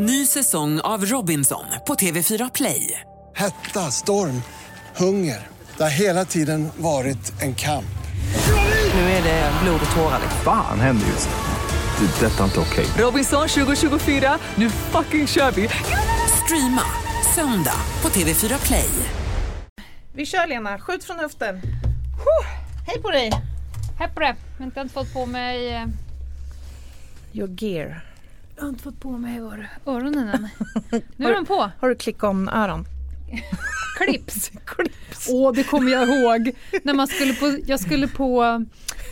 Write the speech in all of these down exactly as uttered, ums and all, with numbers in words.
Ny säsong av Robinson på T V fyra Play. Hetta, storm, hunger. Det har hela tiden varit en kamp. Nu är det blod och tårar. Fan, händer just det. Detta är inte okej. Robinson tjugo tjugofyra, nu fucking kör vi. Streama söndag på T V fyra Play. Vi kör, Lena, skjut från höften. Huh. Hej på dig. Hej på dig. Jag har inte fått på mig... Your gear. Jag har inte fått på mig ör- öronen än. Nu är de på. Har du klickat om öron? Clips. Clips. Åh, det kommer jag ihåg. När man skulle på, jag skulle på,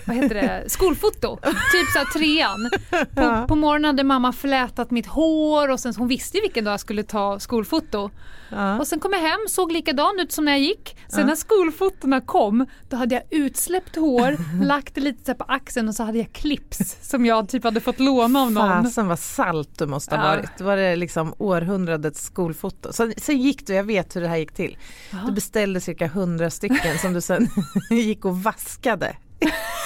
vad heter det? Skolfoto. Typ så här trean. På, ja. På morgonen hade mamma flätat mitt hår. Och sen, hon visste vilken dag jag skulle ta skolfoto. Ja. Och sen kom jag hem, såg likadan ut som när jag gick. Sen ja. När skolfotorna kom, då hade jag utsläppt hår. Lagt det lite så här på axeln. Och så hade jag clips som jag typ hade fått låna av någon. Fasen vad salt du måste ha ja. varit. Var det liksom århundradets skolfoto. Sen, sen gick du, jag vet hur det här gick till. Aha. Du beställde cirka hundra stycken som du sen gick och vaskade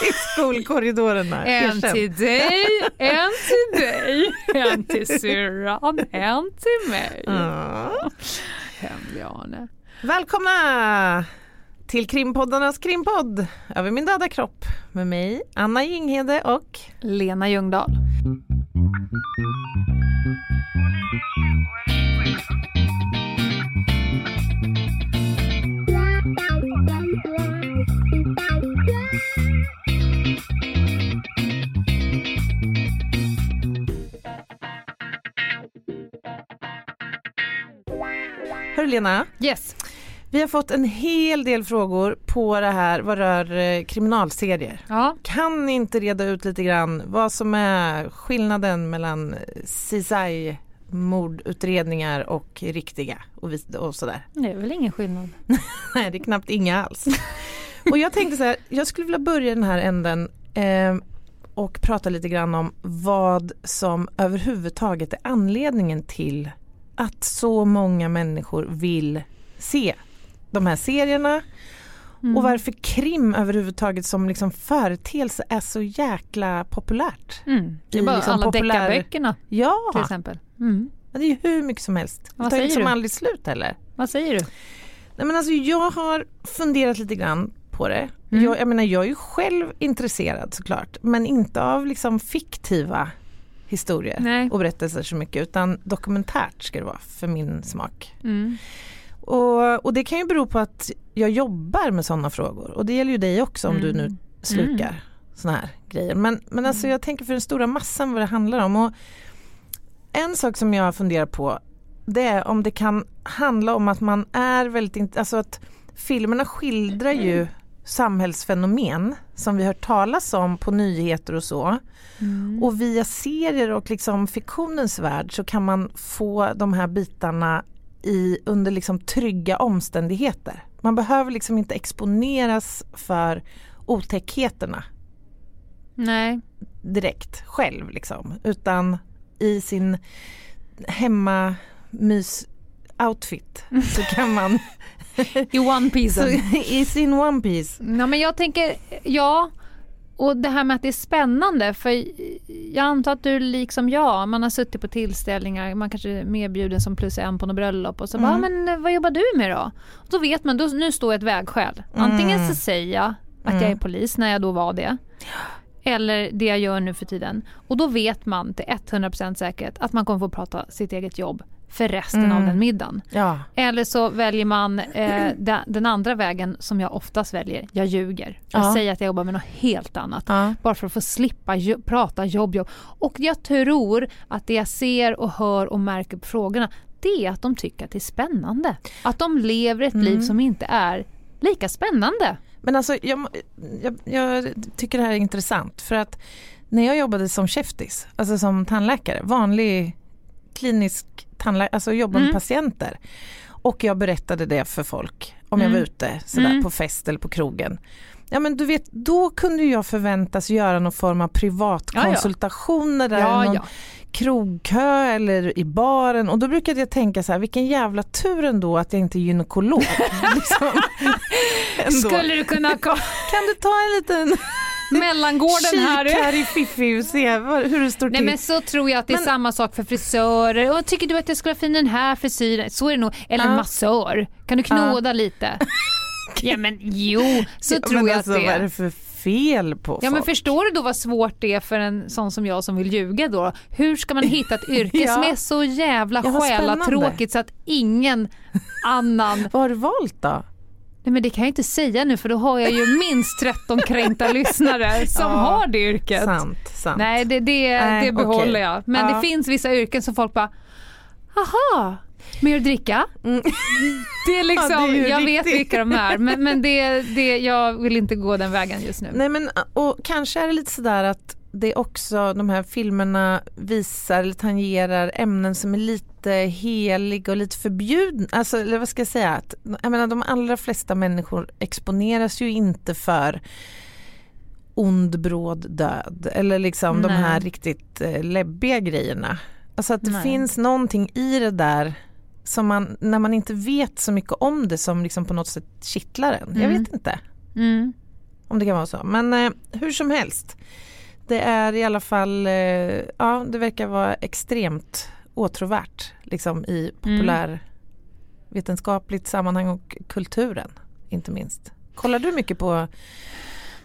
i skolkorridorerna. En till dig, en till dig, en till syrran, en till mig. Ja. Hemliane. Välkomna till Krimpoddarnas krimpodd. Över min döda kropp. Med mig, Anna Ginghede och Lena Ljungdahl. Hör Lena? Yes. Vi har fått en hel del frågor på det här vad rör eh, kriminalserier. Ja. Kan ni inte reda ut lite grann vad som är skillnaden mellan C S I mordutredningar och riktiga och, vis- och sådär? Det är väl ingen skillnad. Nej, det är knappt inga alls. Och jag tänkte så här, jag skulle vilja börja den här änden eh, och prata lite grann om vad som överhuvudtaget är anledningen till att så många människor vill se de här serierna. Mm. Och varför krim överhuvudtaget som liksom företeelse är så jäkla populärt. Mm. Det är bara liksom alla populär... deckarböckerna ja. Till exempel. Mm. Det är ju hur mycket som helst. Det Vad tar ju som aldrig slut heller. Vad säger du? Nej, men alltså, jag har funderat lite grann på det. Mm. Jag, jag, menar, jag är ju själv intresserad såklart. Men inte av liksom fiktiva historier Nej. Och berättelser så mycket, utan dokumentärt ska det vara för min smak. Mm. Och, och det kan ju bero på att jag jobbar med sådana frågor, och det gäller ju dig också om mm. du nu slukar mm. såna här grejer. Men, men alltså jag tänker för den stora massan vad det handlar om, och en sak som jag funderar på det är om det kan handla om att man är väldigt, in- alltså att filmerna skildrar ju mm. samhällsfenomen som vi hört talas om på nyheter och så. Mm. Och via serier och liksom fiktionens värld så kan man få de här bitarna i, under liksom trygga omständigheter. Man behöver liksom inte exponeras för otäckheterna. Nej. Direkt själv liksom. Utan i sin hemmamys-outfit så kan man... I one piece. I sin one piece. Ja, men jag tänker, ja, och det här med att det är spännande, för jag antar att du liksom jag, man har suttit på tillställningar, man kanske är medbjuden som plus en på något bröllop och så mm. bara, men vad jobbar du med då? Och då vet man, då, nu står jag ett vägskäl. Antingen mm. så säger jag att mm. jag är polis när jag då var det, eller det jag gör nu för tiden. Och då vet man till hundra procent säkerhet att man kommer få prata sitt eget jobb för resten mm. av den middagen. Ja. Eller så väljer man eh, de, den andra vägen som jag oftast väljer. Jag ljuger. Jag ja. säger att jag jobbar med något helt annat. Ja. Bara för att få slippa ju, prata jobb, jobb. Och jag tror att det jag ser och hör och märker på frågorna, det är att de tycker att det är spännande. Att de lever ett mm. liv som inte är lika spännande. Men alltså, jag, jag, jag tycker det här är intressant. För att när jag jobbade som käftis, alltså som tandläkare, vanlig klinisk tandlä- alltså jobba med mm. patienter, och jag berättade det för folk om mm. jag var ute sådär, mm. på fest eller på krogen, ja, men du vet, då kunde jag förväntas göra någon form av privatkonsultationer ja, ja. där ja, någon ja. krogkö eller i baren, och då brukade jag tänka så här, vilken jävla tur ändå att jag inte är gynekolog liksom. Skulle du kunna kom- kan du ta en liten mellangården här. Kik här i Fiffi och se hur det står till. Nej, men så tror jag att det är men... samma sak för frisörer. Och tycker du att jag ska ha fin den här frisyren? Så är det nog. Eller uh. massör. Kan du knåda uh. lite? Ja, men jo. Så ja, tror jag alltså, att det är. Vad är det för fel på ja, folk? Men förstår du då vad svårt det är för en sån som jag som vill ljuga då? Hur ska man hitta ett yrke ja. som är så jävla ja, skäla tråkigt så att ingen annan... Vad har du valt då? Nej, men det kan jag inte säga nu för då har jag ju minst tretton kränkta lyssnare som ja, har det yrket. Sant, sant. Nej, det, det, äh, det behåller okay. jag. Men ja. det finns vissa yrken som folk bara, aha, mer att dricka. Mm. Det är liksom, ja, det är jag riktigt. Vet vilka de är. Men, men det, det, jag vill inte gå den vägen just nu. Nej, men och kanske är det lite sådär att det också, de här filmerna visar eller tangerar ämnen som är lite heliga och lite förbjudna. Alltså, eller vad ska jag säga? Att, jag menar, de allra flesta människor exponeras ju inte för ond, bråd, död. Eller liksom Nej. de här riktigt eh, läbbiga grejerna. Alltså att det Nej. finns någonting i det där som man, när man inte vet så mycket om det, som liksom på något sätt kittlar en. Mm. Jag vet inte mm. om det kan vara så. Men eh, hur som helst. Det är i alla fall, ja, det verkar vara extremt åtråvärt liksom i populärvetenskapligt sammanhang och kulturen, inte minst. Kollar du mycket på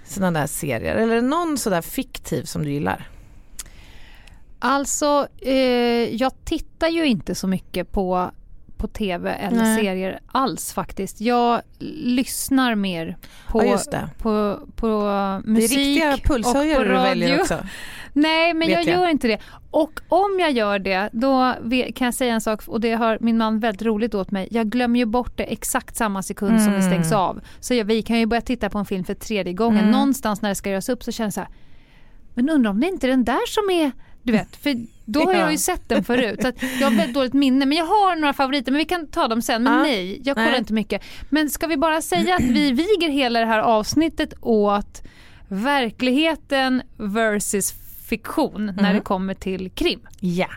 sådana där serier? Eller är det någon sådär fiktiv som du gillar? Alltså, eh, jag tittar ju inte så mycket på, på tv eller Nej. serier alls faktiskt. Jag lyssnar mer på, ja, på, på musik och på radio. Du väljer också. Nej, men jag, jag gör inte det. Och om jag gör det, då kan jag säga en sak, och det har min man väldigt roligt åt mig. Jag glömmer ju bort det exakt samma sekund mm. som det stängs av. Så jag, vi kan ju börja titta på en film för tredje gången. Mm. Någonstans när det ska göras upp så känns det så här, men undrar om det inte är den där som är, du vet, för då har jag ju sett den förut. Så att jag har väldigt dåligt minne. Men jag har några favoriter, men vi kan ta dem sen. Men ah, nej, jag kollar nej. inte mycket. Men ska vi bara säga att vi viger hela det här avsnittet åt verkligheten versus fiktion när mm. det kommer till krim. Ja.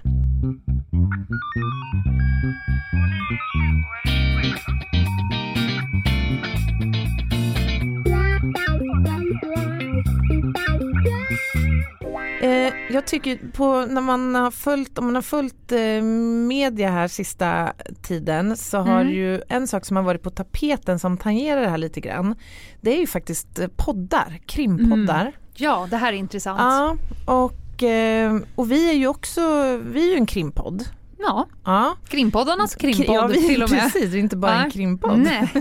Eh, jag tycker på, när man har följt, om man har följt eh, media här sista tiden så har mm. ju en sak som har varit på tapeten som tangerar det här lite grann. Det är ju faktiskt poddar, krimpoddar. Mm. Ja, det här är intressant. Ja, och, eh, och vi är ju också, vi är ju en krimpodd. Ja, ja. Krimpoddarnas krimpodd ja, vi, till och med. Precis, det är inte bara ja. en krimpodd. Nej.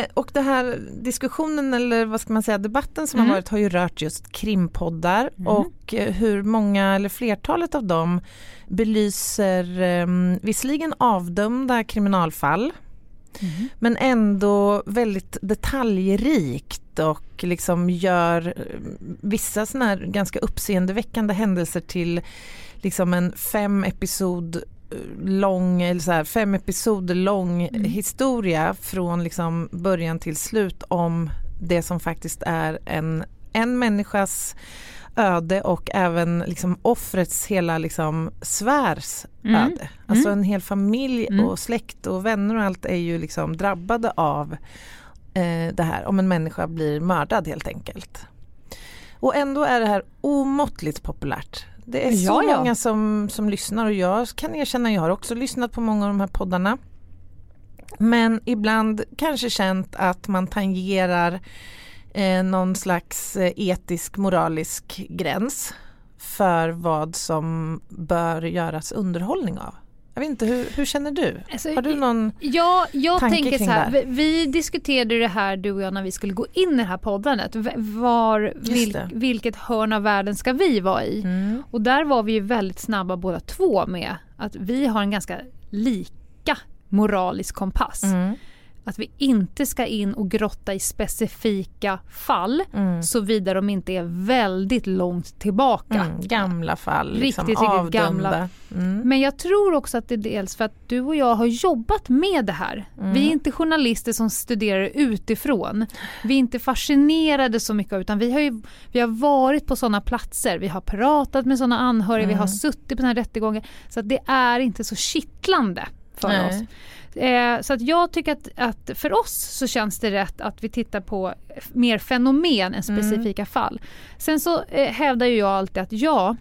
eh, och det här diskussionen, eller vad ska man säga, debatten som mm. har varit har ju rört just krimpoddar mm. och hur många eller flertalet av dem belyser eh, visserligen avdömda kriminalfall mm. men ändå väldigt detaljrikt och liksom gör vissa såna här ganska uppseendeväckande händelser till liksom en fem episod lång eller så här, fem episoder lång mm. historia från liksom början till slut om det som faktiskt är en en människas öde och även liksom offrets hela liksom svärs mm. öde. Alltså mm. en hel familj mm. och släkt och vänner och allt är ju liksom drabbade av det här, om en människa blir mördad helt enkelt. Och ändå är det här omåttligt populärt. Det är så ja, ja. många som, som lyssnar, och jag kan erkänna, jag har också lyssnat på många av de här poddarna. Men ibland kanske känt att man tangerar eh, någon slags etisk, moralisk gräns för vad som bör göras underhållning av. Jag vet inte, hur, hur känner du? Alltså, har du någon ja, jag tanke tänker kring så här, det? Vi diskuterade det här, du och jag, när vi skulle gå in i det här poddandet. Var, vil, vilket hörn av världen ska vi vara i? Mm. Och där var vi ju väldigt snabba båda två med att vi har en ganska lika moralisk kompass. Mm. Att vi inte ska in och grotta i specifika fall mm. såvida de inte är väldigt långt tillbaka. Mm, gamla fall. Riktigt, liksom, riktigt gamla. Mm. Men jag tror också att det är dels för att du och jag har jobbat med det här. Mm. Vi är inte journalister som studerar utifrån. Vi är inte fascinerade så mycket, utan vi har, ju, vi har varit på sådana platser. Vi har pratat med sådana anhöriga. Mm. Vi har suttit på sådana här rättegångar. Så att det är inte så kittlande. för Nej. oss. Eh, så att jag tycker att, att för oss så känns det rätt att vi tittar på mer fenomen än specifika mm. fall. Sen så eh, hävdar ju jag alltid att ja,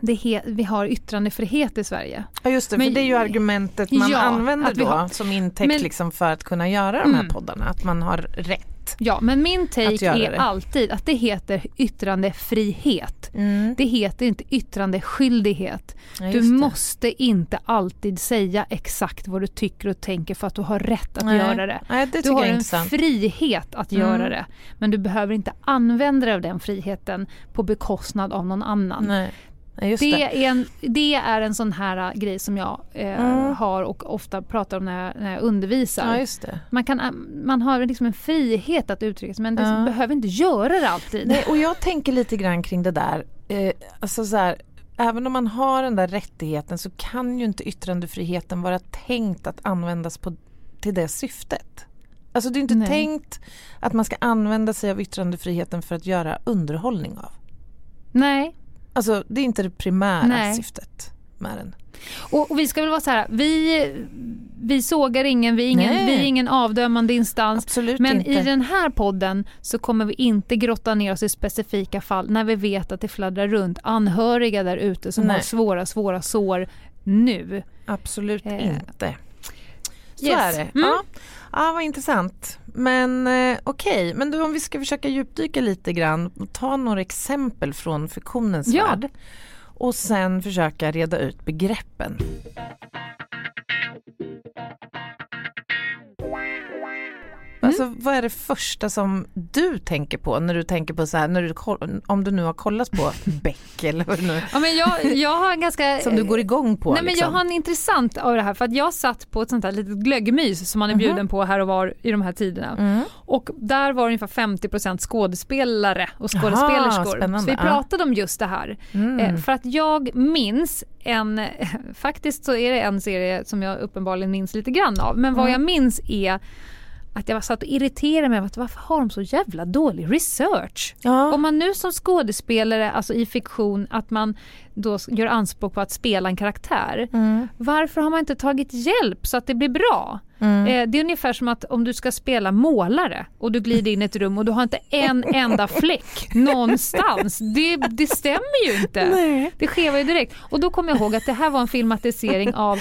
det he- vi har yttrandefrihet i Sverige. Ja just det, men, för det är ju argumentet man ja, använder då har, som intäkt men, liksom för att kunna göra de här mm. poddarna, att man har rätt. Ja, men min take är det. alltid att det heter yttrandefrihet. Mm. Det heter inte yttrandeskyldighet. Ja, du måste inte alltid säga exakt vad du tycker och tänker för att du har rätt att Nej. göra det. Nej, det du har en intressant. frihet att mm. göra det, men du behöver inte använda dig av den friheten på bekostnad av någon annan. Nej. Det. Det, är en, det är en sån här grej som jag eh, mm. har och ofta pratar om när jag, när jag undervisar. Ja, just det. Man, kan, man har liksom en frihet att uttrycka sig, men det mm. behöver inte göra det alltid. Nej, och jag tänker lite grann kring det där. Eh, alltså så här, även om man har den där rättigheten så kan ju inte yttrandefriheten vara tänkt att användas på, till det syftet. Alltså det är inte Nej. tänkt att man ska använda sig av yttrandefriheten för att göra underhållning av. Nej. Alltså det är inte det primära Nej. syftet med den. Och, och vi ska väl vara så här, vi, vi sågar ingen, vi är ingen, vi är ingen avdömande instans. Absolut men inte. I den här podden så kommer vi inte grotta ner oss i specifika fall när vi vet att det fladdrar runt anhöriga där ute som Nej. har svåra, svåra sår nu. Absolut eh. inte. Så yes. är det. Mm. Ja. Ja, vad intressant. Men eh, okej, okay. men du, om vi ska försöka djupdyka lite grann, ta några exempel från fiktionens ja. värld och sen försöka reda ut begreppen. Mm. Alltså, vad är det första som du tänker på när du tänker på så här, när du, om du nu har kollat på Beck eller vad nu? Ja, men jag, jag har ganska... som du går igång på. Nej, liksom. Men jag har en intressant av det här, för att jag satt på ett sånt här litet glöggmys som man är bjuden mm. på här och var i de här tiderna. Mm. Och där var ungefär femtio procent skådespelare och skådespelerskor. Aha, så vi pratade om just det här. Mm. För att jag minns en... Faktiskt så är det en serie som jag uppenbarligen minns lite grann av. Men vad mm. jag minns är... att jag var satt och irriterade mig att varför har de så jävla dålig research? Ja. Om man nu som skådespelare, alltså i fiktion, att man då gör anspråk på att spela en karaktär. Mm. Varför har man inte tagit hjälp så att det blir bra? Mm. Eh, det är ungefär som att om du ska spela målare och du glider in i ett rum och du har inte en enda fläck någonstans. Det, det stämmer ju inte. Nej. Det skevar ju direkt. Och då kommer jag ihåg att det här var en filmatisering av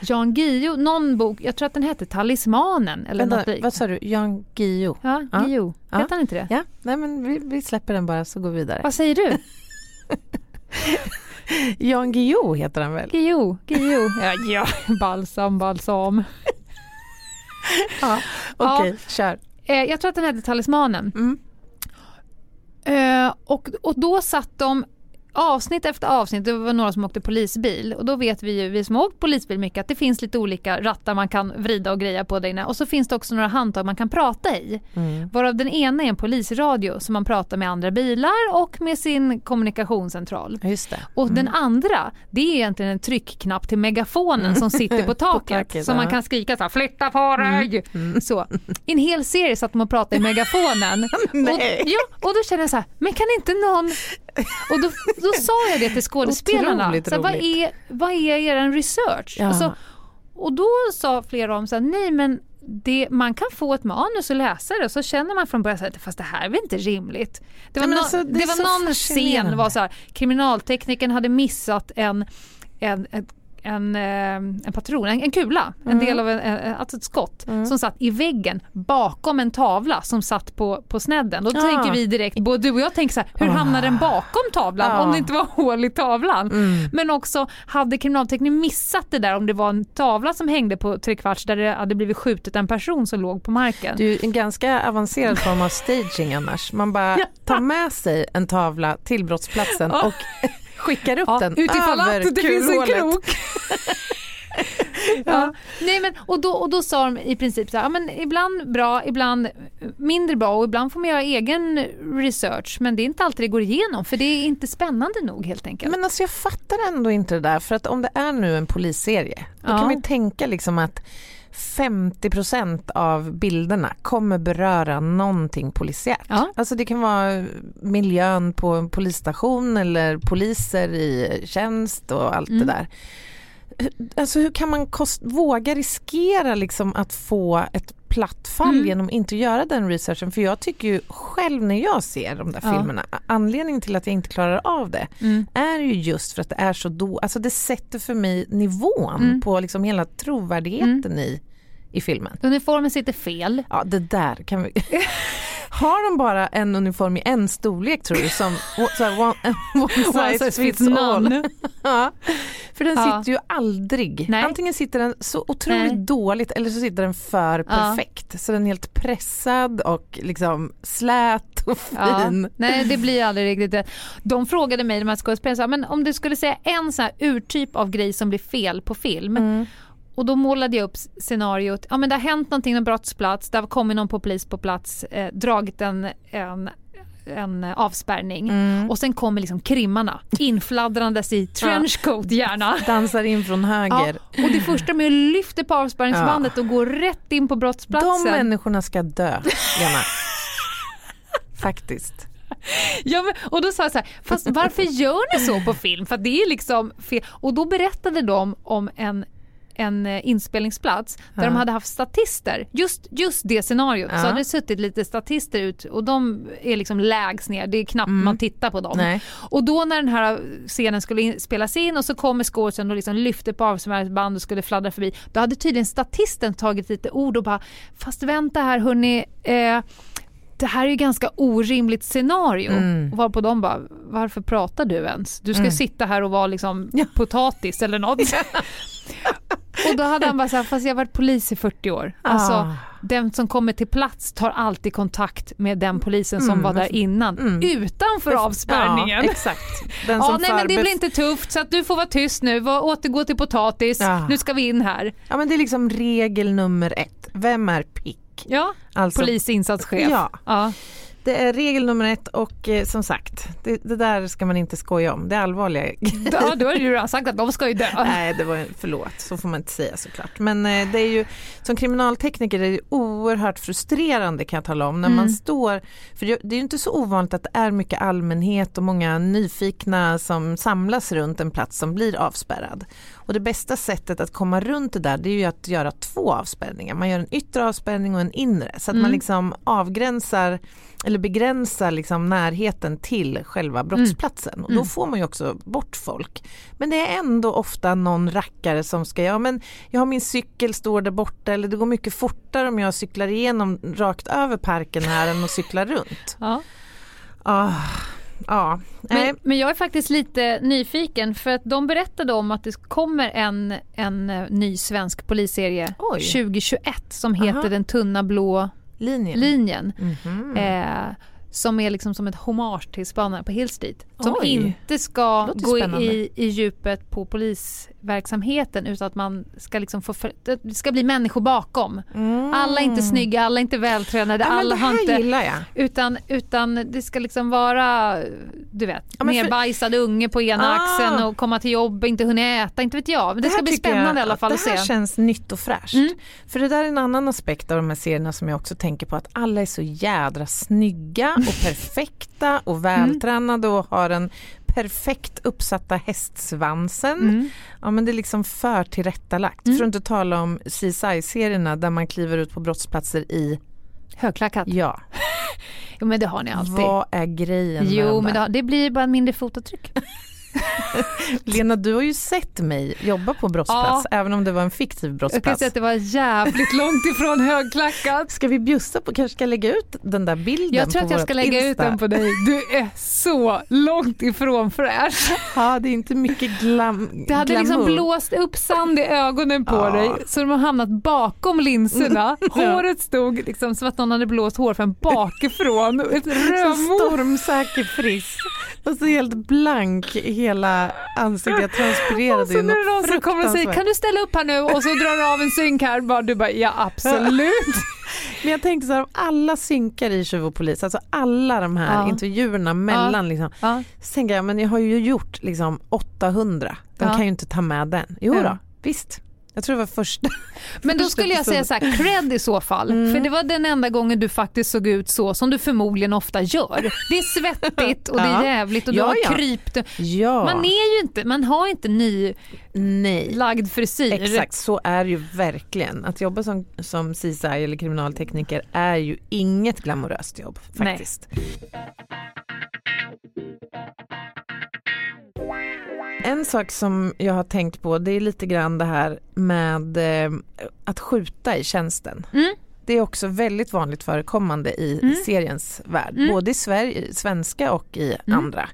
Jean Gio. Någon bok, jag tror att den hette Talismanen. Eller Vänta, något vad sa du? Jean Gio? Ja, ja. Gio. Ja. Hette han inte det? Ja, nej men vi, vi släpper den bara så går vi vidare. Vad säger du? Jean Gio heter han väl? Gio, Gio. Ja, ja. Balsam, balsam. Ja, okej, okay, ja. kör. Eh, jag tror att den hette Talismanen. Mm. Eh, och, och då satt de avsnitt efter avsnitt. Det var några som åkte polisbil. Och då vet vi ju, vi som har åkt polisbil mycket, att det finns lite olika rattar man kan vrida och greja på där inne. Och så finns det också några handtag man kan prata i. Mm. Varav den ena är en polisradio som man pratar med andra bilar och med sin kommunikationscentral. Just det. Mm. Och den andra, det är egentligen en tryckknapp till megafonen som sitter på taket. på taket som man kan skrika så här, flytta på dig! Mm. Mm. Så. I en hel serie satt man och pratade i megafonen. och, ja, och då kände jag så här, men kan inte någon... Och då, då sa jag det till skådespelarna. Så vad är, vad är er research? Ja. Alltså, och då sa flera om så här, nej men det, man kan få ett manus och läsa det och så känner man från början så här, fast det här är väl inte rimligt. Det var, no, alltså, det det var någon scen var så här, kriminaltekniken hade missat en en, en En, en patron, en, en kula, mm. en del av en, alltså ett skott mm. som satt i väggen bakom en tavla som satt på, på snedden. Då ah. tänker vi direkt, både du och jag tänker så här, hur ah. hamnar den bakom tavlan ah. om det inte var hål i tavlan? Mm. Men också, hade kriminaltekniken missat det där om det var en tavla som hängde på trekvarts där det hade blivit skjutet en person som låg på marken? Det är ju en ganska avancerad form av staging annars. Man bara tar med sig en tavla till brottsplatsen ah. och... skickar upp ja, den utifall att det finns en krok. ja. Ja. Nej, men, och, då, och då sa de i princip så här, ja, men ibland bra, ibland mindre bra och ibland får man göra egen research, men det är inte alltid det går igenom för det är inte spännande nog helt enkelt. Men alltså jag fattar ändå inte det där, för att om det är nu en polisserie då ja. kan man ju tänka liksom att femtio procent av bilderna kommer beröra någonting polisiärt. Ja. Alltså det kan vara miljön på en polisstation eller poliser i tjänst och allt mm. det där. Alltså hur kan man kost, våga riskera liksom att få ett platt fall mm. genom att inte göra den researchen? För jag tycker ju själv när jag ser de där ja. filmerna, anledningen till att jag inte klarar av det mm. är ju just för att det är så då, alltså det sätter för mig nivån mm. på liksom hela trovärdigheten mm. i i filmen. Uniformen sitter fel. Ja, det där kan vi... Har de bara en uniform i en storlek tror du? Som så här, one, one size, one size fits all. Ja. För den ja. sitter ju aldrig. Nej. Antingen sitter den så otroligt Nej. dåligt eller så sitter den för perfekt. Ja. Så den är helt pressad och liksom slät och fin. Ja. Nej, det blir aldrig riktigt det. De frågade mig när man skulle spela, men om du skulle säga en sån här urtyp av grej som blir fel på film... Mm. Och då målade jag upp scenariot. Ja, men det har hänt någonting på en brottsplats. Där kommer någon på polis på plats. Eh, dragit en, en, en avspärrning. Mm. Och sen kommer liksom krimmarna. Infladdrandes i trenchcoat gärna. Dansar in från höger. Ja, och det första med att lyfta på avspärrningsbandet ja. och går rätt in på brottsplatsen. De människorna ska dö, gärna. Faktiskt. Ja, men, och då sa jag så här, fast varför gör ni så på film? För det är liksom fel. Och då berättade de om en en inspelningsplats där ja. de hade haft statister. Just, just det scenariot. Ja. Så hade det suttit lite statister ut och de är liksom lägst ner. Det är knappt mm. man tittar på dem. Nej. Och då när den här scenen skulle in, spelas in och så kommer skådespelaren och liksom lyfter på avsmärkningsband och skulle fladdra förbi. Då hade tydligen statisten tagit lite ord och bara, fast vänta här hörni, eh, det här är ju ganska orimligt scenario. Mm. Och varpå de bara, varför pratar du ens? Du ska mm. sitta här och vara liksom ja. potatis eller något. Och då hade han bara så här, fast jag har varit polis i fyrtio år. Alltså, ah. den som kommer till plats tar alltid kontakt med den polisen som mm. var där innan. Mm. Utanför avspärrningen. Ja, exakt. Den som ja, nej, förbest... men det blir inte tufft så att du får vara tyst nu. Var, återgå till potatis. Ja. Nu ska vi in här. Ja, men det är liksom regel nummer ett. Vem är pick? Ja, alltså, polisinsatschef. Ja. ja. Det är regel nummer ett och eh, som sagt, det, det där ska man inte skoja om. Det är allvarliga grejer. Ja, då har du ju sagt att de ska ju dö. Nej, det var, förlåt. Så får man inte säga såklart. Men eh, det är ju, som kriminaltekniker är det oerhört frustrerande kan jag tala om. När mm. man står, för det, det är ju inte så ovanligt att det är mycket allmänhet och många nyfikna som samlas runt en plats som blir avspärrad. Och det bästa sättet att komma runt det där, det är ju att göra två avspärrningar. Man gör en yttre avspärrning och en inre. Så att mm. man liksom avgränsar eller begränsar liksom närheten till själva brottsplatsen. Mm. Och då får man ju också bort folk. Men det är ändå ofta någon rackare som ska, ja men jag har min cykel står där borta, eller det går mycket fortare om jag cyklar igenom rakt över parken här än att cykla runt. Ja. Ah. Ja. Men, men jag är faktiskt lite nyfiken för att de berättade om att det kommer en, en ny svensk polisserie Oj. tjugohundratjugoett som heter Aha. Den tunna blå linjen, linjen. Mm-hmm. Eh, som är liksom som ett hommage till Spanarna på Hill Street som Oj. inte ska gå i, i djupet på polisverksamheten utan att man ska liksom få för, det ska bli människor bakom. Mm. Alla är inte snygga, alla är inte vältränade, ja, alla har inte utan utan det ska liksom vara du vet, ja, nedbajsad för... unge på ena ah. axeln och komma till jobb, inte hunnit äta, inte vet jag. Men det, det ska bli spännande jag, i alla fall att se. Det här känns nytt och fräscht. Mm. För det där är en annan aspekt av de här serierna som jag också tänker på, att alla är så jädra snygga och perfekta och vältränade och har en perfekt uppsatta hästsvansen. Mm. Ja, men det är liksom för tillrättalagt. Mm. För att inte tala om C S I-serierna där man kliver ut på brottsplatser i högklackat. Ja. Jo, men det har ni alltid. Vad är grejen med Jo, men det, har, det blir bara mindre fotavtryck. Lena, du har ju sett mig jobba på brottsplats, ja. även om det var en fiktiv brottsplats. Jag kan säga att det var jävligt långt ifrån högklackat. Ska vi bjussa på, kanske ska lägga ut den där bilden? Jag tror att jag ska lägga Insta. Ut den på dig. Du är så långt ifrån fräsch. Ja, det är inte mycket glam. Det hade glamour. Liksom blåst upp sand i ögonen på ja. dig, så de har hamnat bakom linserna. Håret stod liksom som att någon hade blåst hår från bakifrån. Ett rövmor. Stormsäker frisk. Och så helt blank hela ansiktet, transpirerade. Och så nu är det någon kommer och säger, kan du ställa upp här nu? Och så drar du av en synk här. Du bara, ja absolut. Men jag tänkte så här, alla synkar i tjuv och polis, alltså alla de här ja. intervjuerna mellan ja. liksom. Ja. Så tänker jag, men jag har ju gjort liksom åttahundra. De ja. kan ju inte ta med den. Jo då, ja. visst. Jag tror det var första. Men då skulle jag säga så här, cred i så fall. Mm. För det var den enda gången du faktiskt såg ut så som du förmodligen ofta gör. Det är svettigt och det är jävligt och du ja, har ja. krypt. Ja. Man är ju inte, man har inte ny Nej. lagd frisyr. Exakt, så är ju verkligen. Att jobba som, som C S I eller kriminaltekniker är ju inget glamoröst jobb faktiskt. Nej. En sak som jag har tänkt på, det är lite grann det här med eh, att skjuta i tjänsten. Mm. Det är också väldigt vanligt förekommande i mm. seriens värld. Mm. Både i Sverige, svenska och i mm. andra.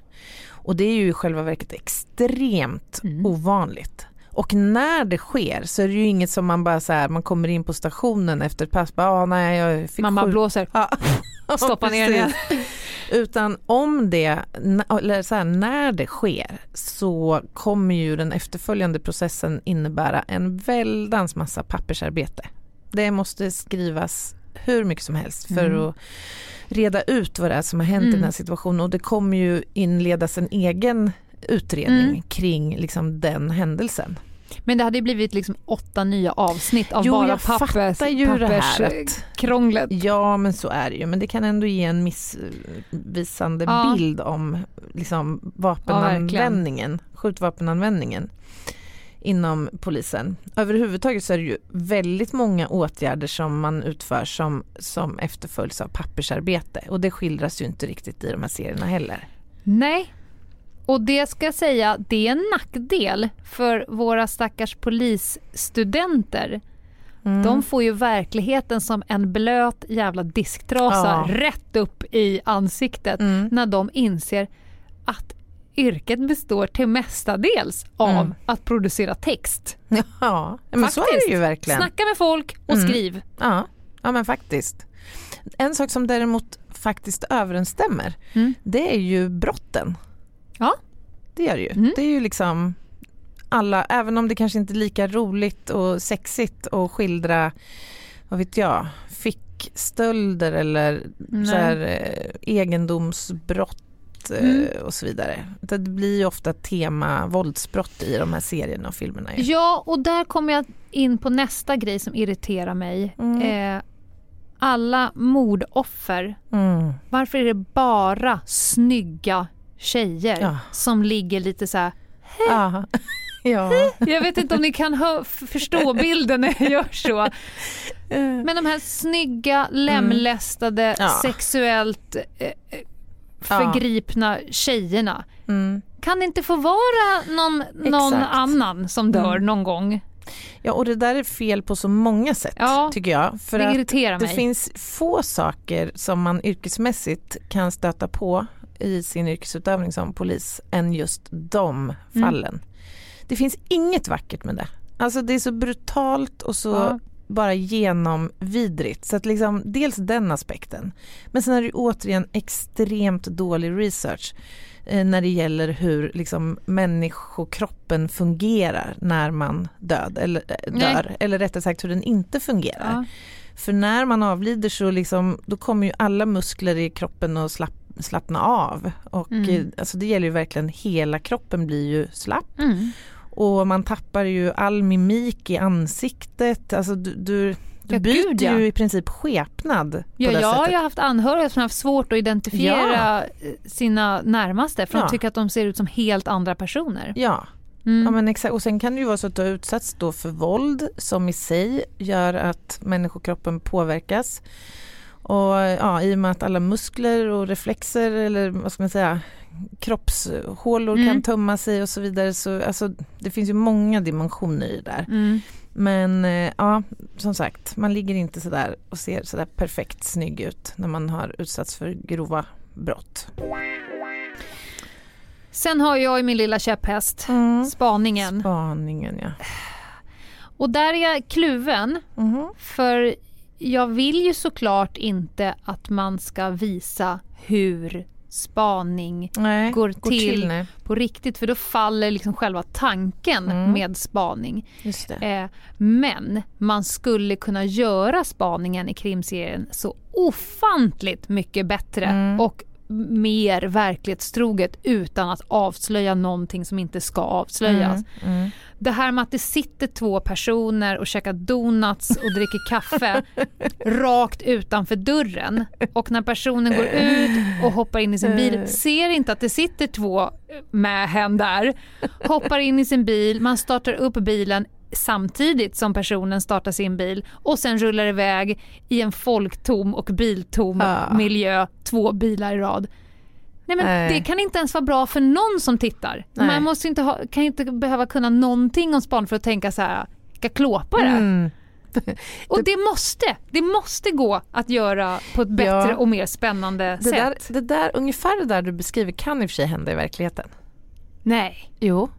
Och det är ju i själva verket extremt mm. ovanligt. Och när det sker så är det ju inget som man bara så här, man kommer in på stationen efter pass. Bara, ah, nej, jag fick Mamma skjut. blåser. Ja. Stoppa ner det. Utan om det, eller så här, när det sker så kommer ju den efterföljande processen innebära en väldans massa pappersarbete. Det måste skrivas hur mycket som helst för mm. att reda ut vad det är som har hänt mm. i den här situationen. Och det kommer ju inledas en egen utredning mm. kring liksom den händelsen. Men det hade blivit liksom åtta nya avsnitt av jo, bara pappers, papperskrånglet. Ja, men så är det ju. Men det kan ändå ge en missvisande ja. bild om liksom vapenanvändningen, ja, skjutvapenanvändningen inom polisen. Överhuvudtaget så är det ju väldigt många åtgärder som man utför som, som efterföljs av pappersarbete. Och det skildras ju inte riktigt i de här serierna heller. Nej. Och det ska jag säga, det är en nackdel för våra stackars polisstudenter. Mm. De får ju verkligheten som en blöt jävla disktrasa ja. rätt upp i ansiktet mm. när de inser att yrket består till mestadels av mm. att producera text. Ja, men faktiskt. Så är det ju verkligen. Snacka med folk och mm. skriv. Ja. ja, men faktiskt. En sak som däremot faktiskt överensstämmer, mm. det är ju brotten. Ja, det gör det ju. Mm. Det är ju liksom alla, även om det kanske inte är lika roligt och sexigt att skildra, vad vet jag, fickstölder eller så här, eh, egendomsbrott eh, mm. och så vidare. Det blir ju ofta tema våldsbrott i de här serierna och filmerna. Ju. Ja, och där kommer jag in på nästa grej som irriterar mig. Mm. Eh, alla mordoffer. Mm. Varför är det bara snygga tjejer ja. som ligger lite så här ja. ja. Jag vet inte om ni kan hö- förstå bilden när jag gör så. Men de här snygga, lämlästade, mm. ja. sexuellt eh, förgripna ja. tjejerna mm. kan inte få vara någon, någon annan som dör mm. någon gång. Ja, och det där är fel på så många sätt ja, tycker jag. För det irriterar att mig. Det finns få saker som man yrkesmässigt kan stöta på i sin yrkesutövning som polis än just de fallen. Mm. Det finns inget vackert med det. Alltså det är så brutalt och så ja. bara genomvidrigt. Så att liksom, dels den aspekten. Men sen är det återigen extremt dålig research eh, när det gäller hur liksom, människokroppen fungerar när man död, eller, äh, dör. Eller rättare sagt hur den inte fungerar. Ja. För när man avlider så liksom, då kommer ju alla muskler i kroppen och slapp slappna av och mm. alltså det gäller ju verkligen, hela kroppen blir ju slapp mm. och man tappar ju all mimik i ansiktet, alltså du, du, du ja, byter gud, ja. ju i princip skepnad ja, på det jag sättet. Har haft anhöriga som har haft svårt att identifiera ja. sina närmaste för de ja. tycker att de ser ut som helt andra personer ja, mm. ja men exakt. Och sen kan det ju vara så att du har utsatts då för våld som i sig gör att människokroppen påverkas. Och ja, i och med att alla muskler och reflexer eller vad ska man säga, kroppshålor mm. kan tömma sig och så vidare, så alltså, det finns ju många dimensioner i det där. Mm. Men ja, som sagt, man ligger inte så där och ser så där perfekt snygg ut när man har utsatts för grova brott. Sen har jag i min lilla käpphäst mm. spaningen. Spaningen, ja. Och där är jag kluven mm. för jag vill ju såklart inte att man ska visa hur spaning nej, går, går till, till på riktigt. För då faller liksom själva tanken mm. med spaning. Just det. Eh, men man skulle kunna göra spaningen i krimserien så ofantligt mycket bättre. Mm. Och mer verklighetstroget utan att avslöja någonting som inte ska avslöjas. Mm, mm. Det här med att det sitter två personer och käkar donuts och dricker kaffe rakt utanför dörren, och när personen går ut och hoppar in i sin bil ser inte att det sitter två med hen där, hoppar in i sin bil, man startar upp bilen samtidigt som personen startar sin bil och sen rullar iväg i en folktom och biltom ah. miljö, två bilar i rad. Nej, men Nej. Det kan inte ens vara bra för någon som tittar. Nej. Man måste inte ha, kan inte behöva kunna någonting om span för att tänka så här, ska klåpa det. Mm. Och det måste, det måste gå att göra på ett bättre ja. och mer spännande det sätt. Där, det där, ungefär det där du beskriver kan i och för sig hända i verkligheten. Nej. Jo.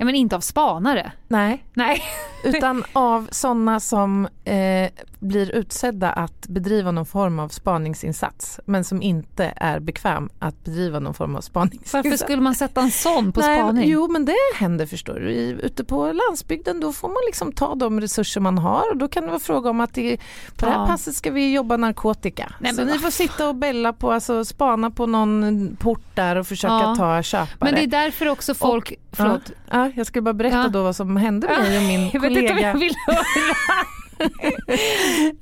Ja, men inte av spanare. Nej. Nej. Utan av sådana som eh, blir utsedda att bedriva någon form av spaningsinsats, men som inte är bekväm att bedriva någon form av spaningsinsats. Varför skulle man sätta en sån på Nej, spaning? Jo, men det händer, förstår du. Ute på landsbygden, då får man liksom ta de resurser man har, och då kan det vara fråga om att det, på ja. det här passet ska vi jobba narkotika. Nej, så men, ni får sitta och bälla på, alltså spana på någon port där och försöka ja. ta köpare. Men det är därför också folk... Och, förlåt. Ja, jag ska bara berätta ja. då vad som hände med mig och min kollega. Jag vet inte om jag vill höra.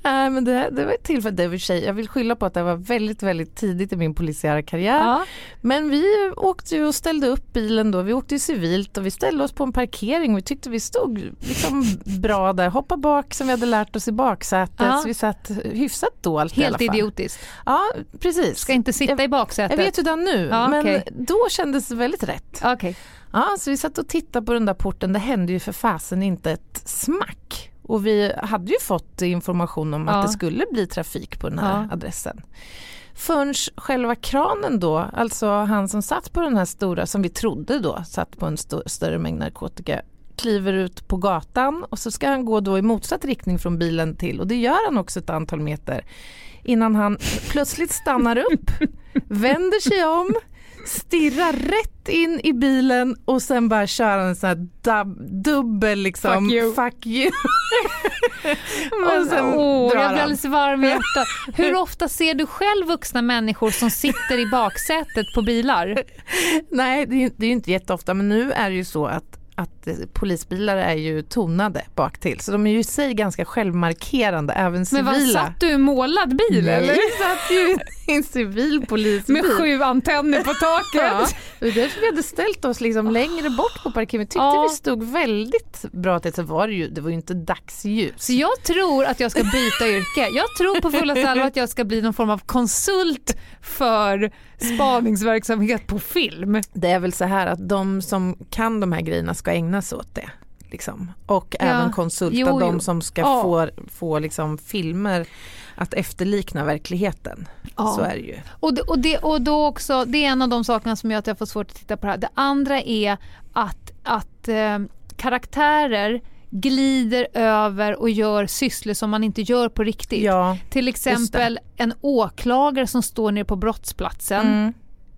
Nej, men det, det var ett tillfälle där för sig. Jag vill skylla på att det var väldigt, väldigt tidigt i min polisiära karriär. Ja. Men vi åkte ju och ställde upp bilen då. Vi åkte ju civilt och vi ställde oss på en parkering. Vi tyckte vi stod liksom bra där. Hoppa bak som vi hade lärt oss i baksätet. Ja. Så vi satt hyfsat dåligt. Helt i alla fall. Idiotiskt. Ja, precis. Ska inte sitta jag, i baksätet. Jag vet ju det nu. Ja, men okay. Då kändes det väldigt rätt. Okej. Okay. Ja, så vi satt och tittade på den där porten. Det hände ju för fasen inte ett smack. Och vi hade ju fått information om ja. att det skulle bli trafik på den här ja. adressen. Förrän själva kranen då, alltså han som satt på den här stora, som vi trodde då, satt på en st- större mängd narkotika, kliver ut på gatan och så ska han gå då i motsatt riktning från bilen till. Och det gör han också ett antal meter innan han plötsligt stannar upp, vänder sig om, stirrar rätt in i bilen och sen bara kör en sån här dub- dubbel liksom fuck you, fuck you. Och sen oh, jag blir alldeles varm i hjärtat. Hur ofta ser du själv vuxna människor som sitter i baksätet på bilar? Nej, det är, det är ju inte jätteofta, men nu är det ju så att att polisbilar är ju tonade bak till, så de är ju i sig ganska självmarkerande, även civila. Men vad, satt du i målad bil? Nej, eller? Satt ju en civil polisbil. Med sju antenner på taket. Ja. Därför vi hade ställt oss liksom längre bort på parkeringen. Vi tyckte ja. vi stod väldigt bra till, så var det ju, det var ju inte dagsljus. Så jag tror att jag ska byta yrke. Jag tror på fulla allvar att jag ska bli någon form av konsult för spaningsverksamhet på film. Det är väl så här att de som kan de här grejerna ska ägna sig åt det. Liksom. Och ja. även konsulta jo, de jo. som ska ja. få, få liksom filmer att efterlikna verkligheten. Ja. Så är det ju. Och, det, och, det, och då också, det är en av de sakerna som gör att jag får svårt att titta på det här. Det andra är att, att eh, karaktärer glider över och gör sysslor som man inte gör på riktigt. Ja, till exempel en åklagare som står nere på brottsplatsen. Mm.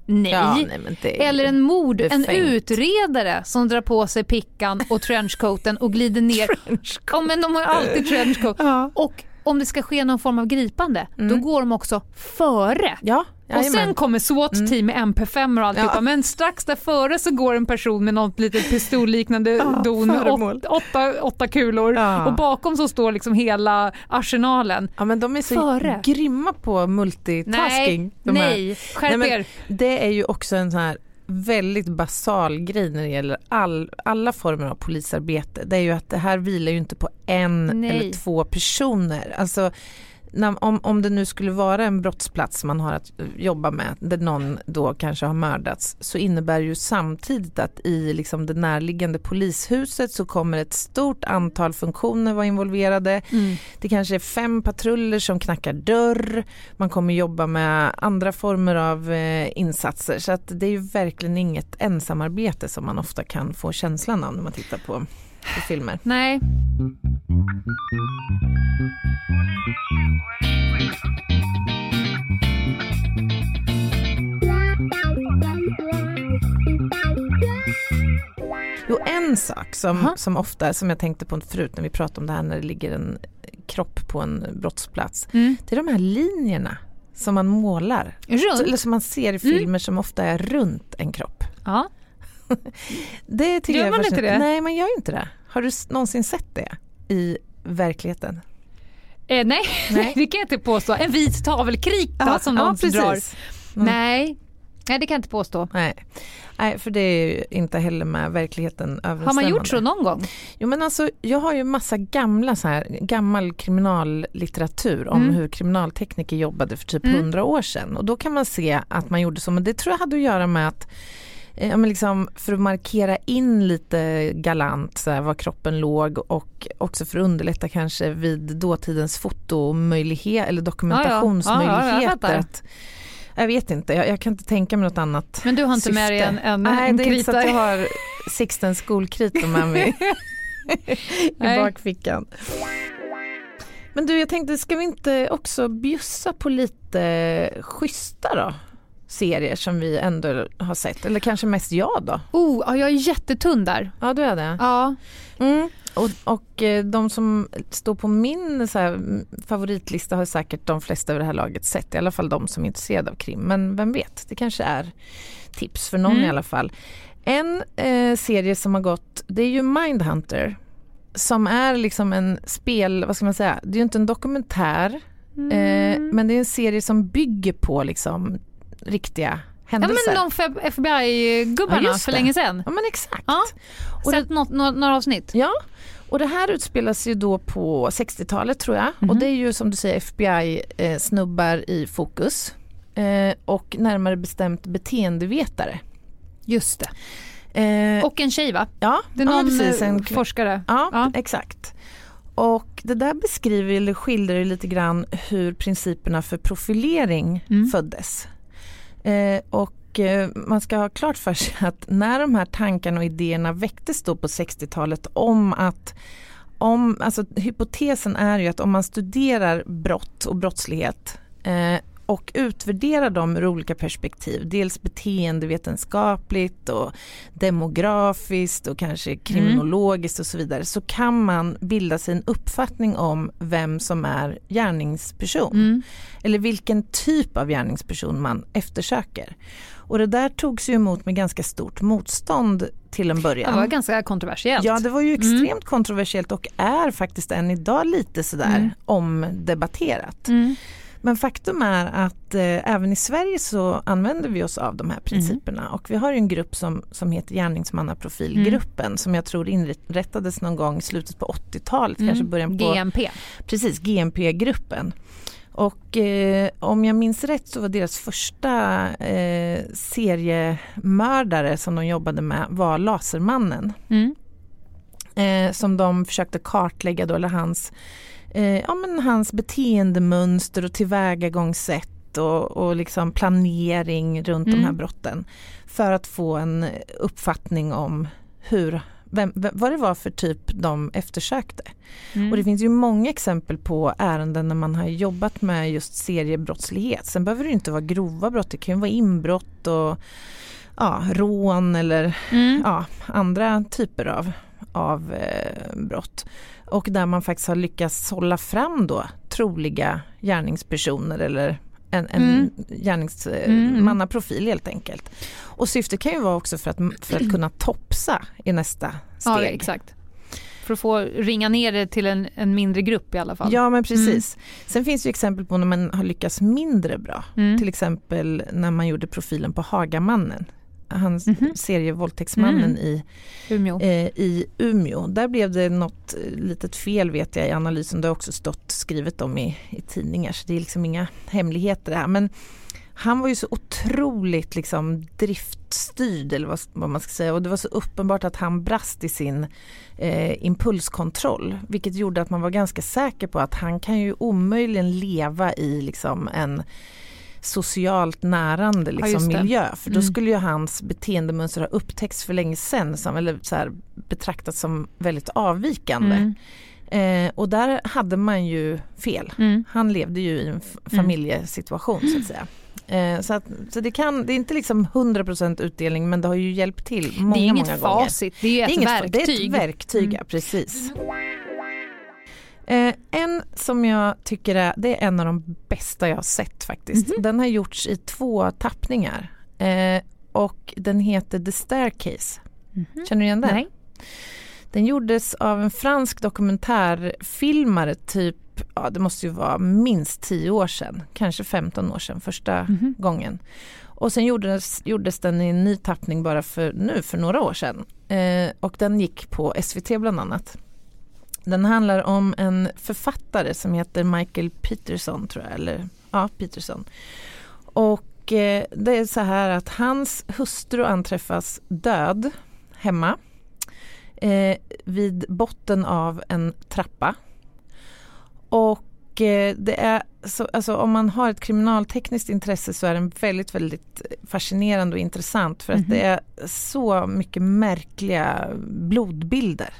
Nej. Ja, nej men det är... Eller en mord, en utredare som drar på sig pickan och trenchcoaten och glider ner. Trenchcoat. Ja, men de har alltid trenchcoat. Ja. Och om det ska ske någon form av gripande, mm. då går de också före. Ja. Och sen kommer SWAT-team mm. med M P fem och allt ja. Men strax där före så går en person med något litet pistolliknande ja, don, åt, åtta, åtta kulor ja. och bakom så står liksom hela arsenalen. Ja, men de är så före. Grymma på multitasking. Nej, nej. Skärp er. Det är ju också en sån här väldigt basal grej när det gäller all, alla former av polisarbete. Det är ju att det här vilar ju inte på en nej. eller två personer. Alltså Om, om det nu skulle vara en brottsplats man har att jobba med där någon då kanske har mördats, så innebär ju samtidigt att i liksom det närliggande polishuset så kommer ett stort antal funktioner vara involverade. Mm. Det kanske är fem patruller som knackar dörr. Man kommer jobba med andra former av eh, insatser. Så att det är ju verkligen inget ensamarbete som man ofta kan få känslan av när man tittar på, på filmer. Nej. Jo, en sak som, uh-huh. som ofta, som jag tänkte på förut när vi pratade om det här när det ligger en kropp på en brottsplats, mm. det är de här linjerna som man målar. Runt? Eller som man ser i filmer mm. som ofta är runt en kropp. Ja. Det tycker gör jag man inte det? Nej, man gör inte det. Har du någonsin sett det i verkligheten? Eh, nej, nej. Det kan jag inte påstå. En vit tavelkrita ja, som någon ja, drar. Mm. Nej. Nej, det kan jag inte påstå. Nej. Nej, för det är ju inte heller med verkligheten överensstämmande. Har man gjort så någon gång? Jo, men alltså, jag har ju massa gamla så här, gammal kriminallitteratur om mm. hur kriminaltekniker jobbade för typ hundra mm. år sedan. Och då kan man se att man gjorde så. Men det tror jag hade att göra med att ja, men liksom för att markera in lite galant så här, var kroppen låg och också för att underlätta kanske vid dåtidens fotomöjlighet eller dokumentationsmöjligheter. Ja, ja. Ja, ja, jag vet inte, jag, jag kan inte tänka mig något annat. Men du har inte syfte. Med dig en, en, nej, en krita? Nej, det är inte så att jag har Sixten skolkrita med mig i nej. Bakfickan. Men du, jag tänkte, ska vi inte också bjussa på lite schyssta då? Serier som vi ändå har sett. Eller kanske mest jag då. Oh, ja, jag är jättetunn där. Ja, du är det. Ja. Mm. Och, och de som står på min så här, favoritlista har säkert de flesta över det här laget sett. I alla fall de som är intresserade av krim. Men vem vet, det kanske är tips för någon mm. i alla fall. En eh, serie som har gått, det är ju Mindhunter. Som är liksom en spel, vad ska man säga? Det är ju inte en dokumentär. Mm. Eh, men det är en serie som bygger på liksom riktiga händelser. Ja, men de F B I-gubbarna ja, för länge sedan. Ja, men exakt. Ja. Och sett det, något, några avsnitt. Ja, och det här utspelas ju då på sextiotalet tror jag. Mm-hmm. Och det är ju som du säger F B I-snubbar i fokus. Eh, och närmare bestämt beteendevetare. Just det. Eh, och en tjej va? Ja, det är någon ja, precis, en forskare. Ja, ja, exakt. Och det där beskriver eller skildrar lite grann hur principerna för profilering mm. föddes. Eh, och eh, man ska ha klart för sig att när de här tankarna och idéerna väcktes då på sextiotalet om att om, alltså, hypotesen är ju att om man studerar brott och brottslighet eh, och utvärderar dem ur olika perspektiv, dels beteendevetenskapligt och demografiskt och kanske kriminologiskt mm. och så vidare, så kan man bilda sig en uppfattning om vem som är gärningsperson mm. eller vilken typ av gärningsperson man eftersöker. Och det där togs ju emot med ganska stort motstånd till en början. Det var ganska kontroversiellt. Ja, det var ju extremt mm. kontroversiellt och är faktiskt än idag lite sådär mm. omdebatterat. Mm. Men faktum är att eh, även i Sverige så använder vi oss av de här principerna. Mm. Och vi har ju en grupp som, som heter Gärningsmannaprofilgruppen mm. som jag tror inrättades någon gång i slutet på åttiotalet. Mm. Kanske början på, G M P. Precis, G M P-gruppen. Och eh, om jag minns rätt så var deras första eh, seriemördare som de jobbade med var Lasermannen. Mm. Eh, som de försökte kartlägga då, eller hans... Ja, men hans beteendemönster och tillvägagångssätt och, och liksom planering runt mm. de här brotten för att få en uppfattning om hur, vem, vad det var för typ de eftersökte. Mm. Och det finns ju många exempel på ärenden när man har jobbat med just seriebrottslighet. Sen behöver det inte vara grova brott, det kan ju vara inbrott och ja, rån eller mm. ja, andra typer av, av eh, brott. Och där man faktiskt har lyckats hålla fram då troliga gärningspersoner eller en, en mm. gärningsmannaprofil helt enkelt. Och syftet kan ju vara också för att, för att kunna topsa i nästa steg. Ja, exakt. För att få ringa ner det till en, en mindre grupp i alla fall. Ja, men precis. Mm. Sen finns ju exempel på när man har lyckats mindre bra. Mm. Till exempel när man gjorde profilen på Hagamannen. Han mm-hmm. serievåldtäktsmannen mm. i, Umeå. Eh, i Umeå. Där blev det något litet fel vet jag i analysen. Det har också stått skrivet om i, i tidningar så det är liksom inga hemligheter det här. Men han var ju så otroligt liksom, driftstyrd eller vad, vad man ska säga och det var så uppenbart att han brast i sin eh, impulskontroll vilket gjorde att man var ganska säker på att han kan ju omöjligen leva i liksom, en socialt närande liksom, ja, miljö för då skulle ju hans beteendemönster ha upptäckts för länge sedan som, eller så här, betraktats som väldigt avvikande mm. eh, och där hade man ju fel mm. han levde ju i en f- familjesituation mm. så att säga eh, så, att, så det, kan, det är inte liksom hundra procent utdelning men det har ju hjälpt till många, det är inget många facit, gånger det är, det är inget verktyg. Det är ett verktyg, mm. ja, precis. Eh, en som jag tycker är, det är en av de bästa jag har sett faktiskt. Mm-hmm. Den har gjorts i två tappningar. Eh, och den heter The Staircase. Mm-hmm. Känner du igen den? Nej. Den gjordes av en fransk dokumentärfilmare typ, ja, det måste ju vara minst tio år sedan, kanske femton år sedan första mm-hmm. gången. Och sen gjordes, gjordes den i en ny tappning bara för nu, för några år sedan. Eh, och den gick på S V T bland annat. Den handlar om en författare som heter Michael Peterson, tror jag, eller ja, Peterson. Och eh, det är så här att hans hustru anträffas död hemma eh, vid botten av en trappa. Och eh, det är så, alltså, om man har ett kriminaltekniskt intresse så är den väldigt, väldigt fascinerande och intressant för mm-hmm. att det är så mycket märkliga blodbilder.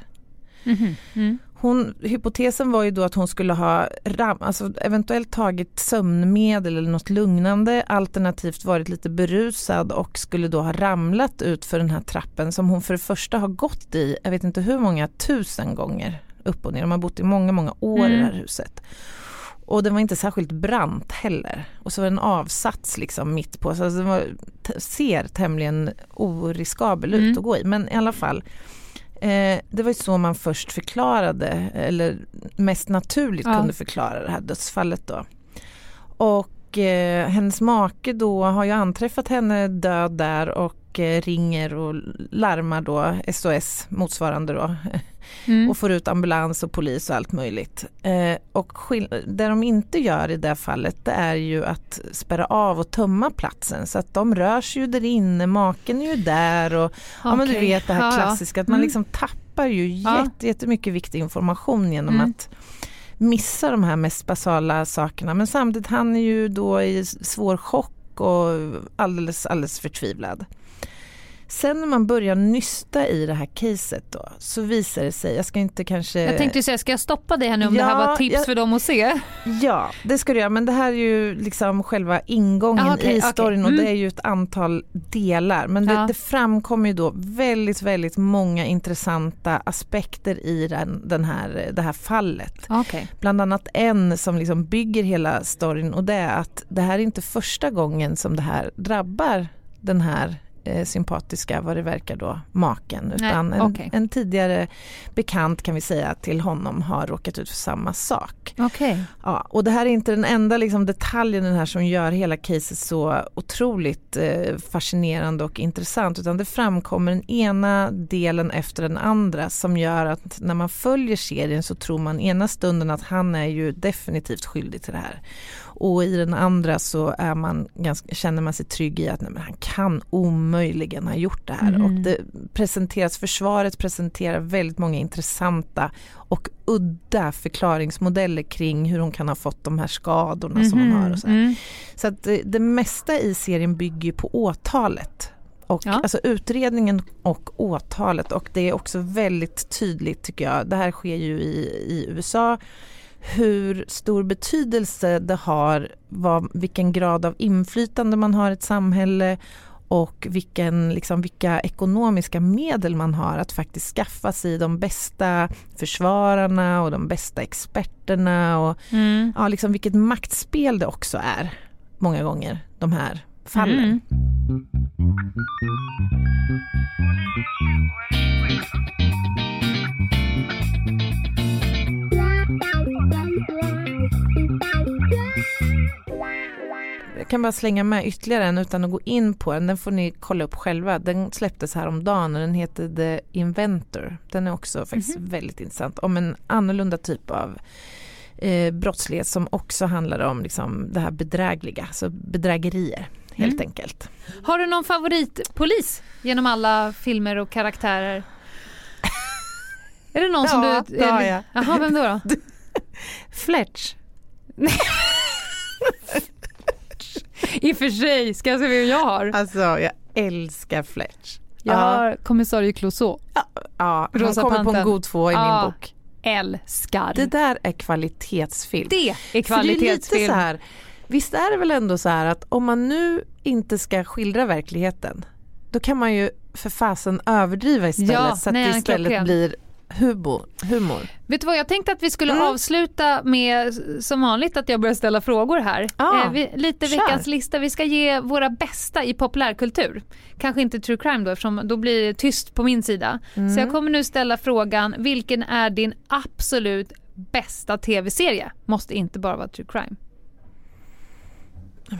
Mm-hmm. Mm. Hon, hypotesen var ju då att hon skulle ha ram, alltså eventuellt tagit sömnmedel eller något lugnande, alternativt varit lite berusad och skulle då ha ramlat ut för den här trappen som hon för det första har gått i, jag vet inte hur många tusen gånger upp och ner. De har bott i många, många år mm. i det här huset. Och den var inte särskilt brant heller. Och så var den avsats liksom mitt på. Så alltså den var, t- ser tämligen oriskabel ut mm. att gå i. Men i alla fall, eh, det var ju så man först förklarade, eller mest naturligt ja. kunde förklara det här dödsfallet då. Och eh, hennes make då har ju anträffat henne död där och eh, ringer och larmar då S O S motsvarande då. Mm. Och får ut ambulans och polis och allt möjligt. Eh, och skill- det de inte gör i det fallet, det är ju att spärra av och tömma platsen. Så att de rör sig ju där inne, maken är ju där. Och, okay. Ja, men du vet det här klassiska, ja, ja. att man mm. liksom tappar ju ja. jätte, jättemycket viktig information genom mm. att missa de här mest basala sakerna. Men samtidigt, han är ju då i svår chock och alldeles, alldeles förtvivlad. Sen när man börjar nysta i det här caset då, så visar det sig, jag ska inte kanske... Jag tänkte ju säga, ska jag stoppa det här nu om ja, det här var tips jag... för dem att se? Ja, det ska du göra, men det här är ju liksom själva ingången ah, okay, i storyn okay. mm. och det är ju ett antal delar. Men det, ja. det framkommer ju då väldigt, väldigt många intressanta aspekter i den, den här, det här fallet. Okay. Bland annat en som liksom bygger hela storyn, och det är att det här är inte första gången som det här drabbar den här sympatiska, vad det verkar då, maken, utan Nej, okay. en, en tidigare bekant kan vi säga till honom har råkat ut för samma sak. Okay. Ja, och det här är inte den enda liksom, detaljen den här som gör hela caset så otroligt eh, fascinerande och intressant, utan det framkommer den ena delen efter den andra som gör att när man följer serien så tror man ena stunden att han är ju definitivt skyldig till det här. Och i den andra så är man ganska, känner man sig trygg i att nej, men han kan omöjligen ha gjort det här. Mm. Och det presenteras, försvaret presenterar väldigt många intressanta och udda förklaringsmodeller kring hur hon kan ha fått de här skadorna mm. som hon har. Och så här. Mm. Så att det, det mesta i serien bygger på åtalet. Och, ja. Alltså utredningen och åtalet. Och det är också väldigt tydligt tycker jag. Det här sker ju i, i U S A. Hur stor betydelse det har, vad, vilken grad av inflytande man har i ett samhälle och vilken, liksom, vilka ekonomiska medel man har att faktiskt skaffa sig de bästa försvararna och de bästa experterna och mm. ja, liksom, vilket maktspel det också är många gånger, de här fallen. Mm. Jag kan bara slänga med ytterligare en utan att gå in på den. Den får ni kolla upp själva. Den släpptes här om dagen och den heter The Inventor. Den är också faktiskt mm-hmm. väldigt intressant. Om en annorlunda typ av eh, brottslighet som också handlar om liksom, det här bedrägliga. Så bedrägerier helt mm. enkelt. Har du någon favoritpolis genom alla filmer och karaktärer? Är det någon ja, som du... Ja, har jag. Jaha, vem då då? Fletch. I och för sig, ska jag se vad jag har? Alltså, jag älskar Fletch. Jag ja. har kommissarie Klosså. Ja, ja. Han Rosa kommer Panten. På en god två i ja. min bok. Älskar. Det där är kvalitetsfilm. Det är kvalitetsfilm. För det är lite så här, visst är det väl ändå så här att om man nu inte ska skildra verkligheten, då kan man ju för fasen överdriva istället ja, så att nej, det istället blir humor. humor. Vet du vad, jag tänkte att vi skulle mm. avsluta med, som vanligt, att jag börjar ställa frågor här. Ah, eh, vi, lite kör. Veckans lista. Vi ska ge våra bästa i populärkultur. Kanske inte true crime då, eftersom då blir det tyst på min sida. Mm. Så jag kommer nu ställa frågan, vilken är din absolut bästa tv-serie? Måste inte bara vara true crime. Men.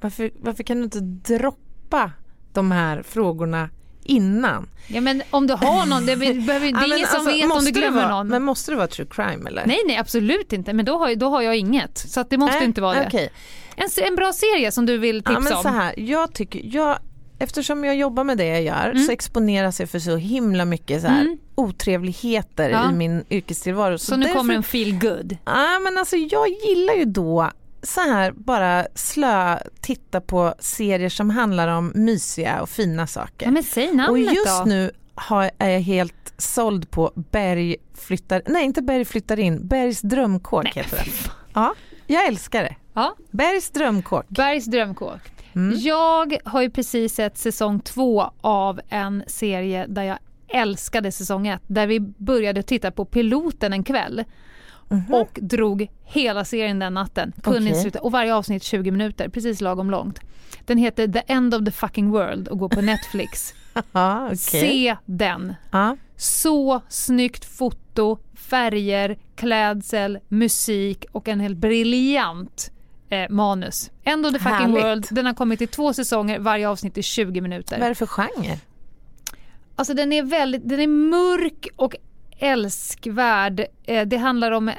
Varför, varför kan du inte droppa de här frågorna innan? Ja, men om du har någon, det behöver inte ja, som alltså, vet om du glömmer vara, någon. Men måste det vara true crime eller? Nej, nej, absolut inte. Men då har, då har jag inget. Så att det måste äh, inte vara okay. det. En, en bra serie som du vill tipsa ja, men om. Så här, jag tycker, jag, eftersom jag jobbar med det jag gör mm. så exponeras jag för så himla mycket så här, mm. otrevligheter ja. i min yrkestillvaro. Så, så nu därför, kommer en feel good. Ja, men alltså jag gillar ju då så här bara slö titta på serier som handlar om mysiga och fina saker. Ja, men säg namnet. Och just då. nu har, är jag helt såld på Berg flyttar... Nej, inte Berg flyttar in. Bergs drömkåk nej. heter det. Ja, jag älskar det. Ja. Bergs drömkåk. Bergs drömkåk. Mm. Jag har ju precis sett säsong två av en serie där jag älskade säsong ett. Där vi började titta på piloten en kväll. Mm-hmm. Och drog hela serien den natten. Kunde okay. sluta. Och varje avsnitt tjugo minuter. Precis lagom långt. Den heter The End of the fucking world och går på Netflix. ah, okay. Se den. Ah. Så snyggt foto, färger, klädsel, musik och en helt briljant eh, manus. End of the fucking Härligt. world. Den har kommit i två säsonger. Varje avsnitt är tjugo minuter. Vad är det för genre? Alltså den är väldigt, den är mörk och älskvärd. Det handlar om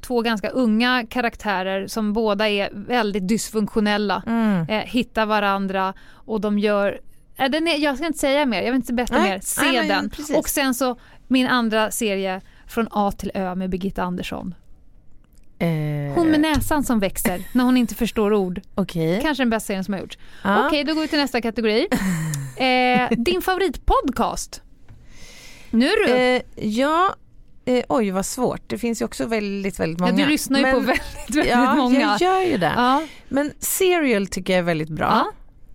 två ganska unga karaktärer som båda är väldigt dysfunktionella. Mm. Hittar varandra och de gör... Den är, jag ska inte säga mer. Jag vill inte berätta Nej. mer. Se Nej, den. Men, precis. Och sen så min andra serie Från A till Ö med Birgitta Andersson. Eh. Hon med näsan som växer när hon inte förstår ord. Okay. Kanske den bästa serien som har gjorts. Ah. Okej, okay, då går vi till nästa kategori. eh, din favoritpodcast? Nu du? Eh, ja, eh, oj vad svårt. Det finns ju också väldigt, väldigt många. Ja, du lyssnar ju men, på väldigt, väldigt ja, många. Ja, jag gör ju det. Ja. Men Serial tycker jag är väldigt bra. Ja.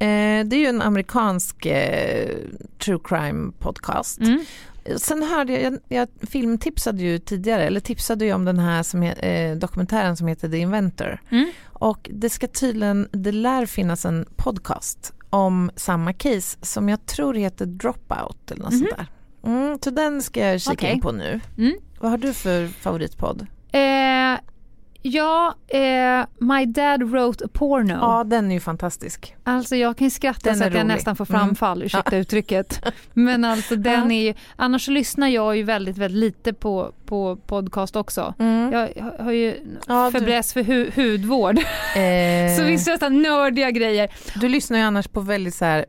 Eh, det är ju en amerikansk eh, true crime podcast. Mm. Sen hörde jag, jag, jag filmtipsade ju tidigare, eller tipsade ju om den här som, eh, dokumentären som heter The Inventor. Mm. Och det ska tydligen, det lär finnas en podcast om samma case som jag tror heter Dropout eller något mm. sånt där. Mm, så den ska jag kika okay. in på nu. Mm. Vad har du för favoritpodd? Eh, ja, eh, My dad wrote a porno. Ja, den är ju fantastisk. Alltså jag kan ju skratta den så att rolig. jag nästan får framfall, mm. ursäkta uttrycket. Men alltså den är ju, annars lyssnar jag ju väldigt, väldigt lite på, på podcast också. Mm. Jag har ju ja, förbräst du... för hu- hudvård. Eh. Så visst är det nördiga grejer. Du lyssnar ju annars på väldigt så här...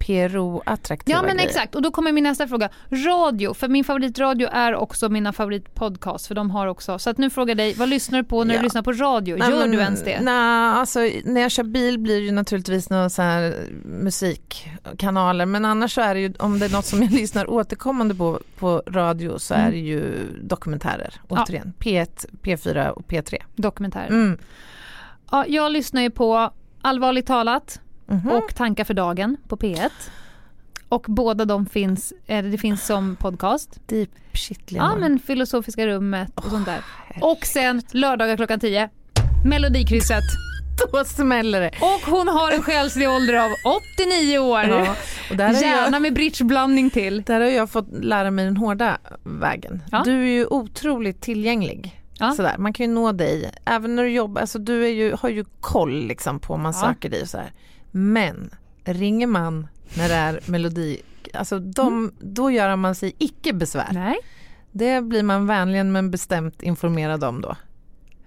P R O-attraktiva Ja, men grejer. Exakt. Och då kommer min nästa fråga. Radio. För min favoritradio är också mina favoritpodcast. För de har också. Så att nu frågar dig, vad lyssnar du på när ja. du lyssnar på radio? Nej, Gör men, du ens det? Nej, alltså när jag kör bil blir det ju naturligtvis några så här musikkanaler. Men annars så är det ju, om det är något som jag lyssnar återkommande på på radio så mm. är det ju dokumentärer. Återigen. Ja. P ett, P fyra och P tre. Dokumentärer. Mm. Ja, jag lyssnar ju på Allvarligt talat. Mm-hmm. Och Tankar för dagen på P ett. Och båda de finns, det finns som podcast. Deep shit, Lena. Ja, men Filosofiska rummet och oh, sånt där. Och sen lördagar klockan tio, Melodikrysset. Då smäller det. Och hon har en själslig ålder av åttionio år. Ja, och där är gärna jag, med bridgeblandning till. Där har jag fått lära mig den hårda vägen. Ja. Du är ju otroligt tillgänglig. Ja. Sådär. Man kan ju nå dig. Även när du jobbar, alltså du är ju, har ju koll liksom, på om man ja. söker dig så här. Men ringer man när det är melodi, alltså de, mm. då gör man sig icke besvär. Nej. Det blir man vänligen men bestämt informerad om då.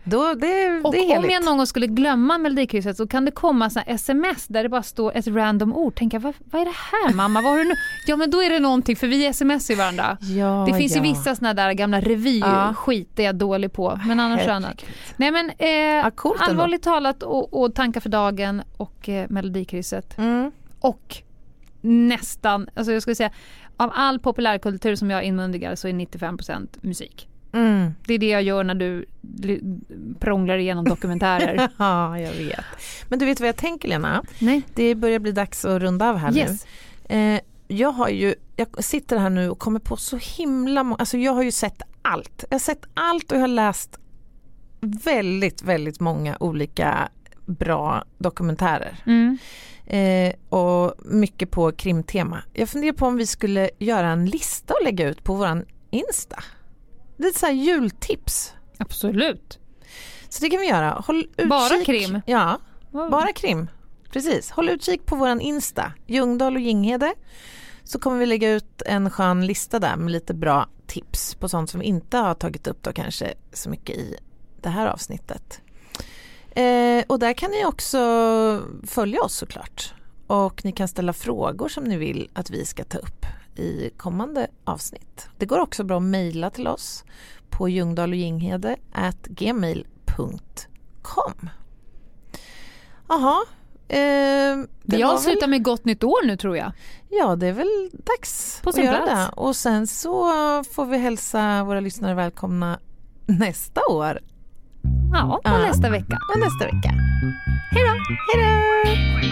Då det, och det är om jag någon gång skulle glömma Melodikrysset så kan det komma såna sms där det bara står ett random ord. Tänker jag, vad, vad är det här mamma? Vad har du nu? Ja men då är det någonting för vi smsar ju varandra. Ja, det finns ja. ju vissa såna där gamla revyskit ja. det är jag dålig på. Men annars annat. Nej men eh, ja, coolt, Allvarligt ändå. talat och, och Tankar för dagen och eh, Melodikrysset. Mm. Och nästan, alltså jag skulle säga av all populärkultur som jag inmundigar så är nittiofem procent musik. Mm. Det är det jag gör när du prånglar igenom dokumentärer. Ja, jag vet. Men du vet vad jag tänker, Lena? Nej. Det börjar bli dags att runda av här yes. nu. Eh, jag har ju, jag sitter här nu och kommer på så himla många, alltså jag har ju sett allt. Jag har sett allt och jag har läst väldigt, väldigt många olika bra dokumentärer. Mm. Eh, och mycket på krimtema. Jag funderar på om vi skulle göra en lista och lägga ut på våran Insta. Lite så här jultips. Absolut. Så det kan vi göra. Håll utkik. Bara krim. Ja, wow. Bara krim. Precis. Håll utkik på våran Insta, Ljungdahl och Ginghede. Så kommer vi lägga ut en skön lista där med lite bra tips på sånt som vi inte har tagit upp då kanske så mycket i det här avsnittet. Eh, och där kan ni också följa oss såklart. Och ni kan ställa frågor som ni vill att vi ska ta upp i kommande avsnitt. Det går också bra att mejla till oss på ljungdahloginghede at gmail punkt com. Jaha. Eh, vi avslutar väl... med gott nytt år nu tror jag. Ja, det är väl dags att göra det. Och sen så får vi hälsa våra lyssnare välkomna nästa år. Ja, och ja. nästa vecka. Och nästa vecka. Hej då. Hej då.